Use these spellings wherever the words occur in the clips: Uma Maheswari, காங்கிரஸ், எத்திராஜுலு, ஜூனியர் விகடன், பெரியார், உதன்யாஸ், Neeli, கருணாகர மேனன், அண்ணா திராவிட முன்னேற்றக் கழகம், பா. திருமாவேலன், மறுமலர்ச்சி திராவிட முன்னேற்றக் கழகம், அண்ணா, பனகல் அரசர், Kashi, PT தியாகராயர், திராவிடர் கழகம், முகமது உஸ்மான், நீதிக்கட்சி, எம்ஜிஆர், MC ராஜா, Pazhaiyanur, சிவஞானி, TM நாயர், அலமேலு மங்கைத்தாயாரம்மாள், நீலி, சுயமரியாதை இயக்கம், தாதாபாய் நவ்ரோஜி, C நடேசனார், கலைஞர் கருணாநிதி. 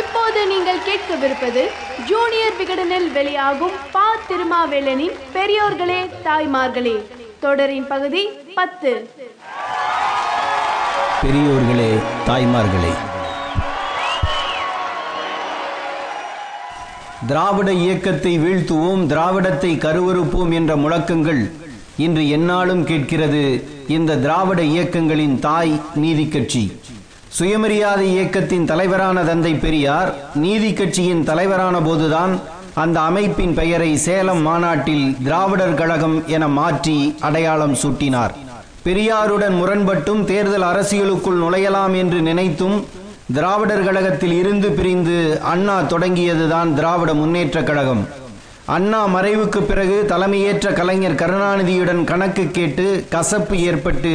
இப்போது நீங்கள் கேட்கவிருப்பது ஜூனியர் விகடனில் வெளியாகும் பா. திருமாவேலனின் பெரியோர்களே தாய்மார்களே தொடரின் பகுதி 10. பெரியோர்களே தாய்மார்களே. திராவிட இயக்கத்தை வீழ்த்துவோம், திராவிடத்தை கருவறுப்போம் என்ற முழக்கங்கள் இன்று எந்நாளும் கேட்கிறது இந்த திராவிட இயக்கங்களின் தாய் நீதிக்கட்சி. சுயமரியாதை இயக்கத்தின் தலைவரான தந்தை பெரியார் நீதிக்கட்சியின் தலைவரான போதுதான் அந்த அமைப்பின் பெயரை சேலம் மாநாட்டில் திராவிடர் கழகம் என மாற்றி அடையாளம் சூட்டினார். பெரியாருடன் முரண்பட்டும் தேர்தல் அரசியலுக்குள் நுழையலாம் என்று நினைத்தும் திராவிடர் கழகத்தில் இருந்து பிரிந்து அண்ணா தொடங்கியதுதான் திராவிட முன்னேற்றக் கழகம். அண்ணா மறைவுக்கு பிறகு தலைமையேற்ற கலைஞர் கருணாநிதியுடன் கணக்கு கேட்டு கசப்பு ஏற்பட்டு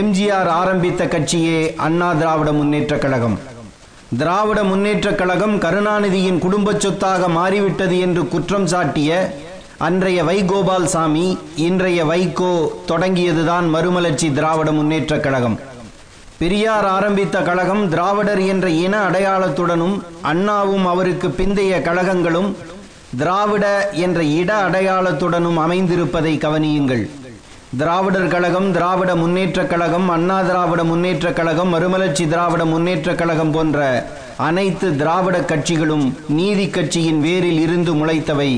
எம்ஜிஆர் ஆரம்பித்த கட்சியே அண்ணா திராவிட முன்னேற்றக் கழகம். திராவிட முன்னேற்றக் கழகம் கருணாநிதியின் குடும்ப சொத்தாக மாறிவிட்டது என்று குற்றம் சாட்டிய அன்றைய வைகோபால்சாமி, இன்றைய வைகோ தொடங்கியதுதான் மறுமலர்ச்சி திராவிட முன்னேற்றக் கழகம். பெரியார் ஆரம்பித்த கழகம் திராவிடர் என்ற இன அடையாளத்துடனும் அண்ணாவும் அவருக்கு பிந்தைய கழகங்களும் திராவிட என்ற இட அடையாளத்துடனும் அமைந்திருப்பதை கவனியுங்கள். திராவிடர் கழகம், திராவிட முன்னேற்றக் கழகம், அண்ணா திராவிட முன்னேற்றக் கழகம், மறுமலர்ச்சி திராவிட முன்னேற்றக் கழகம் போன்ற அனைத்து திராவிட கட்சிகளும் நீதி கட்சியின் வேரில் இருந்து முளைத்தவை.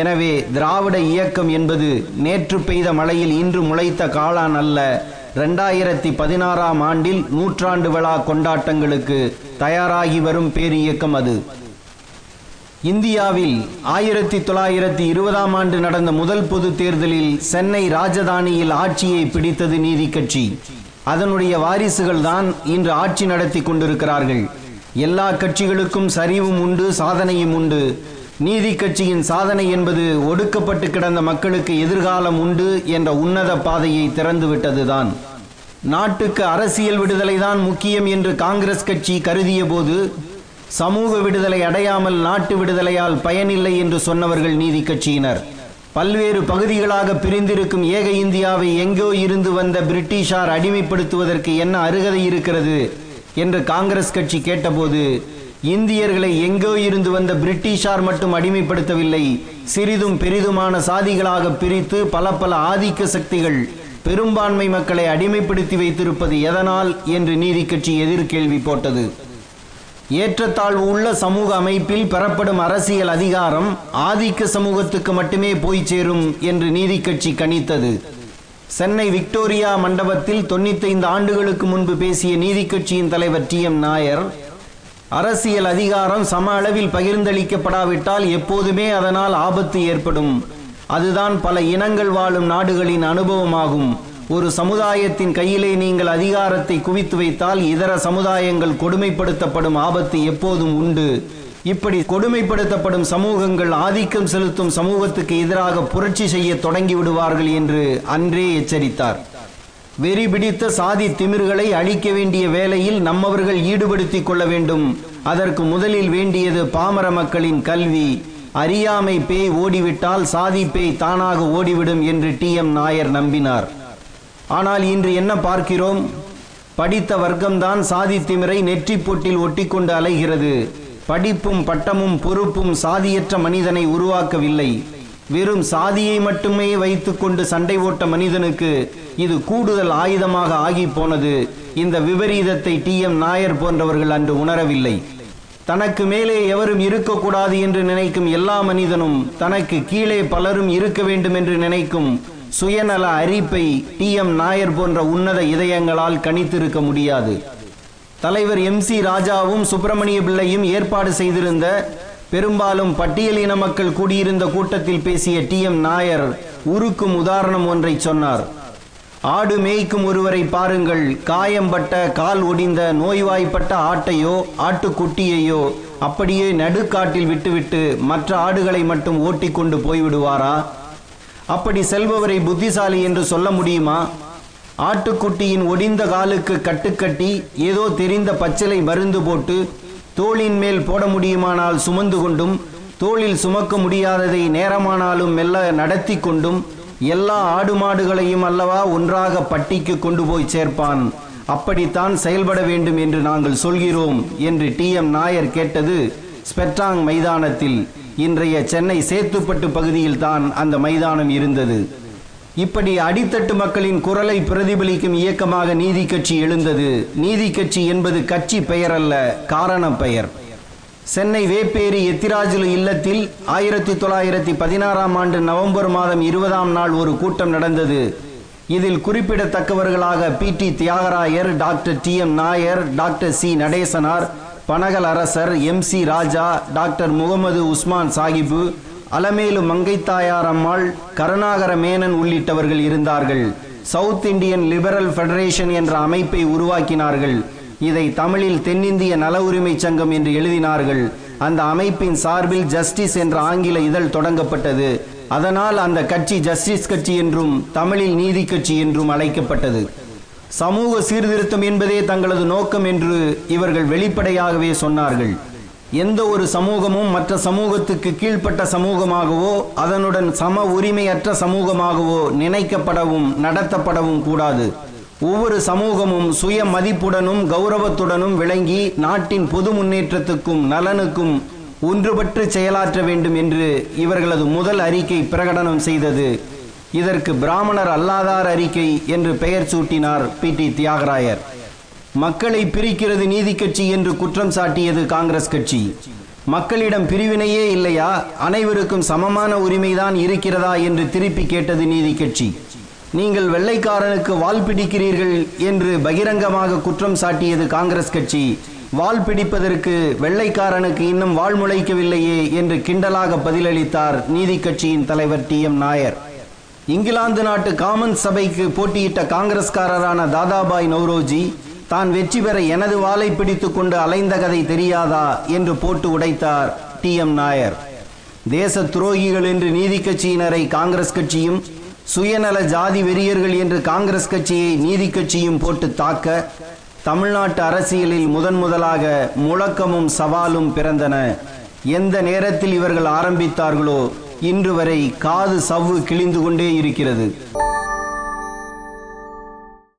எனவே திராவிட இயக்கம் என்பது நேற்று பெய்த மழையில் இன்று முளைத்த காளான் அல்ல. 2016ஆம் ஆண்டில் நூற்றாண்டு விழா கொண்டாட்டங்களுக்கு தயாராகி வரும் பேரியக்கம் அது. இந்தியாவில் 1920ஆம் ஆண்டு நடந்த முதல் பொது தேர்தலில் சென்னை ராஜதானியில் ஆட்சியை பிடித்தது நீதிக்கட்சி. அதனுடைய வாரிசுகள் தான் இன்று ஆட்சி நடத்தி கொண்டிருக்கிறார்கள். எல்லா கட்சிகளுக்கும் சரிவும் உண்டு, சாதனையும் உண்டு. நீதிக்கட்சியின் சாதனை என்பது ஒடுக்கப்பட்டு கிடந்த மக்களுக்கு எதிர்காலம் உண்டு என்ற உன்னத பாதையை திறந்துவிட்டதுதான். நாட்டுக்கு அரசியல் விடுதலைதான் முக்கியம் என்று காங்கிரஸ் கட்சி கருதிய போது சமூக விடுதலை அடையாமல் நாட்டு விடுதலையால் பயனில்லை என்று சொன்னவர்கள் நீதிக்கட்சியினர். பல்வேறு பகுதிகளாக பிரிந்திருக்கும் ஏக இந்தியாவை எங்கோ இருந்து வந்த பிரிட்டிஷார் அடிமைப்படுத்துவதற்கு என்ன அருகதை இருக்கிறது என்று காங்கிரஸ் கட்சி கேட்டபோது, இந்தியர்களை எங்கோ இருந்து வந்த பிரிட்டிஷார் மட்டும் அடிமைப்படுத்தவில்லை, சிறிதும் பெரிதுமான சாதிகளாக பிரித்து பல பல ஆதிக்க சக்திகள் பெரும்பான்மை மக்களை அடிமைப்படுத்தி வைத்திருப்பது எதனால் என்று நீதிக்கட்சி எதிர்கேள்வி போட்டது. ஏற்றத்தாழ்வு உள்ள சமூக அமைப்பில் பெறப்படும் அரசியல் அதிகாரம் ஆதிக்க சமூகத்துக்கு மட்டுமே போய் சேரும் என்று நீதிக்கட்சி கணித்தது. சென்னை விக்டோரியா மண்டபத்தில் 95 ஆண்டுகளுக்கு முன்பு பேசிய நீதிக்கட்சியின் தலைவர் TM நாயர், அரசியல் அதிகாரம் சம அளவில் பகிர்ந்தளிக்கப்படாவிட்டால் எப்போதுமே அதனால் ஆபத்து ஏற்படும். அதுதான் பல இனங்கள் வாழும் நாடுகளின் அனுபவமாகும். ஒரு சமுதாயத்தின் கையிலே நீங்கள் அதிகாரத்தை குவித்து வைத்தால் இதர சமுதாயங்கள் கொடுமைப்படுத்தப்படும் ஆபத்து எப்போதும் உண்டு. இப்படி கொடுமைப்படுத்தப்படும் சமூகங்கள் ஆதிக்கம் செலுத்தும் சமூகத்துக்கு எதிராக புரட்சி செய்ய தொடங்கி விடுவார்கள் என்று அன்றே எச்சரித்தார். வெறி பிடித்த சாதி திமிர்களை அழிக்க வேண்டிய வேலையில் நம்மவர்கள் ஈடுபடுத்தி கொள்ள வேண்டும். அதற்கு முதலில் வேண்டியது பாமர மக்களின் கல்வி. அறியாமை பேய் ஓடிவிட்டால் சாதி பேய் தானாக ஓடிவிடும் என்று TM நாயர் நம்பினார். ஆனால் இன்று என்ன பார்க்கிறோம்? படித்த வர்க்கம்தான் சாதி திமிரை நெற்றி பொட்டில் ஒட்டி கொண்டு அலைகிறது. படிப்பும் பட்டமும் பொறுப்பும் சாதியற்ற மனிதனை உருவாக்கவில்லை. வெறும் சாதியை மட்டுமே வைத்து கொண்டு சண்டை ஓட்ட மனிதனுக்கு இது கூடுதல் ஆயுதமாக ஆகி போனது. இந்த விபரீதத்தை TM நாயர் போன்றவர்கள் அன்று உணரவில்லை. தனக்கு மேலே எவரும் இருக்கக்கூடாது என்று நினைக்கும் எல்லா மனிதனும் தனக்கு கீழே பலரும் இருக்க வேண்டும் என்று நினைக்கும் சுயநல அறிப்பை TM நாயர் போன்ற உன்னத இதயங்களால் கணித்திருக்க முடியாது. தலைவர் MC ராஜாவும் சுப்பிரமணிய பிள்ளையும் ஏற்பாடு செய்திருந்த பெரும்பாலும் பட்டியலின மக்கள் கூடியிருந்த கூட்டத்தில் பேசிய TM நாயர் உருக்கும் உதாரணம் ஒன்றை சொன்னார். ஆடு மேய்க்கும் ஒருவரை பாருங்கள். காயம்பட்ட, கால் ஒடிந்த, நோய்வாய்ப்பட்ட ஆட்டையோ ஆட்டுக்குட்டியையோ அப்படியே நடுக்காட்டில் விட்டுவிட்டு மற்ற ஆடுகளை மட்டும் ஓட்டி கொண்டு போய்விடுவாரா? அப்படி செல்பவரை புத்திசாலி என்று சொல்ல முடியுமா? ஆட்டுக்குட்டியின் ஒடிந்த காலுக்கு கட்டுக்கட்டி ஏதோ தெரிந்த பச்சிலை மருந்து போட்டு தோளின் மேல் போட முடியுமானால் சுமந்து கொண்டும், தோளில் சுமக்க முடியாததை நேரமானாலும் மெல்ல நடத்தி கொண்டும் எல்லா ஆடு மாடுகளையும் அல்லவா ஒன்றாக பட்டிக்கு கொண்டு போய் சேர்ப்பான். அப்படித்தான் செயல்பட வேண்டும் என்று நாங்கள் சொல்கிறோம் என்று TM நாயர் கேட்டது ஸ்பெட்ராங் மைதானத்தில், இன்றைய சென்னை சேத்துப்பட்டு பகுதியில் தான் அந்த மைதானம் இருந்தது. இப்படி அடித்தட்டு மக்களின் குரலை பிரதிபலிக்கும் இயக்கமாக நீதிக்கட்சி எழுந்தது. நீதிக்கட்சி என்பது கட்சி பெயர் அல்ல, காரண பெயர். சென்னை வேப்பேரி எத்திராஜுலு இல்லத்தில் 1916ஆம் ஆண்டு நவம்பர் மாதம் 20ஆம் நாள் ஒரு கூட்டம் நடந்தது. இதில் குறிப்பிடத்தக்கவர்களாக PT தியாகராயர், doctor TM நாயர், doctor C நடேசனார், பனகல் அரசர், MC ராஜா, டாக்டர் முகமது உஸ்மான் சாஹிபு, அலமேலு மங்கைத்தாயாரம்மாள், கருணாகர மேனன் உள்ளிட்டவர்கள் இருந்தார்கள். சவுத் இந்தியன் லிபரல் ஃபெடரேஷன் என்ற அமைப்பை உருவாக்கினார்கள். இதை தமிழில் தென்னிந்திய நல உரிமை சங்கம் என்று எழுதினார்கள். அந்த அமைப்பின் சார்பில் ஜஸ்டிஸ் என்ற ஆங்கில இதழ் தொடங்கப்பட்டது. அதனால் அந்த கட்சி ஜஸ்டிஸ் கட்சி என்றும் தமிழில் நீதி கட்சி என்றும் அழைக்கப்பட்டது. சமூக சீர்திருத்தம் என்பதே தங்களது நோக்கம் என்று இவர்கள் வெளிப்படையாகவே சொன்னார்கள். எந்த ஒரு சமூகமும் மற்ற சமூகத்துக்கு கீழ்ப்பட்ட சமூகமாகவோ அதனுடன் சம உரிமையற்ற சமூகமாகவோ நினைக்கப்படவும் நடத்தப்படவும் கூடாது. ஒவ்வொரு சமூகமும் சுய மதிப்புடனும் கௌரவத்துடனும் விளங்கி நாட்டின் பொது முன்னேற்றத்துக்கும் நலனுக்கும் ஒன்றுபட்டு செயலாற்ற வேண்டும் என்று இவர்களது முதல் அறிக்கை பிரகடனம் செய்தது. இதற்கு பிராமணர் அல்லாதார் அறிக்கை என்று பெயர் சூட்டினார் PT தியாகராயர். மக்களை பிரிக்கிறது நீதிக்கட்சி என்று குற்றம் சாட்டியது காங்கிரஸ் கட்சி. மக்களிடம் பிரிவினையே இல்லையா, அனைவருக்கும் சமமான உரிமைதான் இருக்கிறதா என்று திருப்பி கேட்டது நீதிக்கட்சி. நீங்கள் வெள்ளைக்காரனுக்கு வால் பிடிக்கிறீர்கள் என்று பகிரங்கமாக குற்றம் சாட்டியது காங்கிரஸ் கட்சி. வால் பிடிப்பதற்கு வெள்ளைக்காரனுக்கு இன்னும் வால் முளைக்கவில்லையே என்று கிண்டலாக பதிலளித்தார் நீதிக்கட்சியின் தலைவர் TM நாயர். இங்கிலாந்து நாட்டு காமன் சபைக்கு போட்டியிட்ட காங்கிரஸ்காரரான தாதாபாய் நவ்ரோஜி தான் வெற்றி பெற எனது வாளை பிடித்து கொண்டு அலைந்த கதை தெரியாதா என்று போட்டு உடைத்தார் TM நாயர். தேச துரோகிகள் என்று நீதிக்கட்சியினரை காங்கிரஸ் கட்சியும், சுயநல ஜாதி வெறியர்கள் என்று காங்கிரஸ் கட்சியை நீதிக்கட்சியும் போட்டு தாக்க தமிழ்நாட்டு அரசியலில் முதன் முதலாக முழக்கமும் சவாலும் பிறந்தன. எந்த நேரத்தில் இவர்கள் ஆரம்பித்தார்களோ இன்று வரை காது சவ்வு கிழிந்து கொண்டே இருக்கிறது.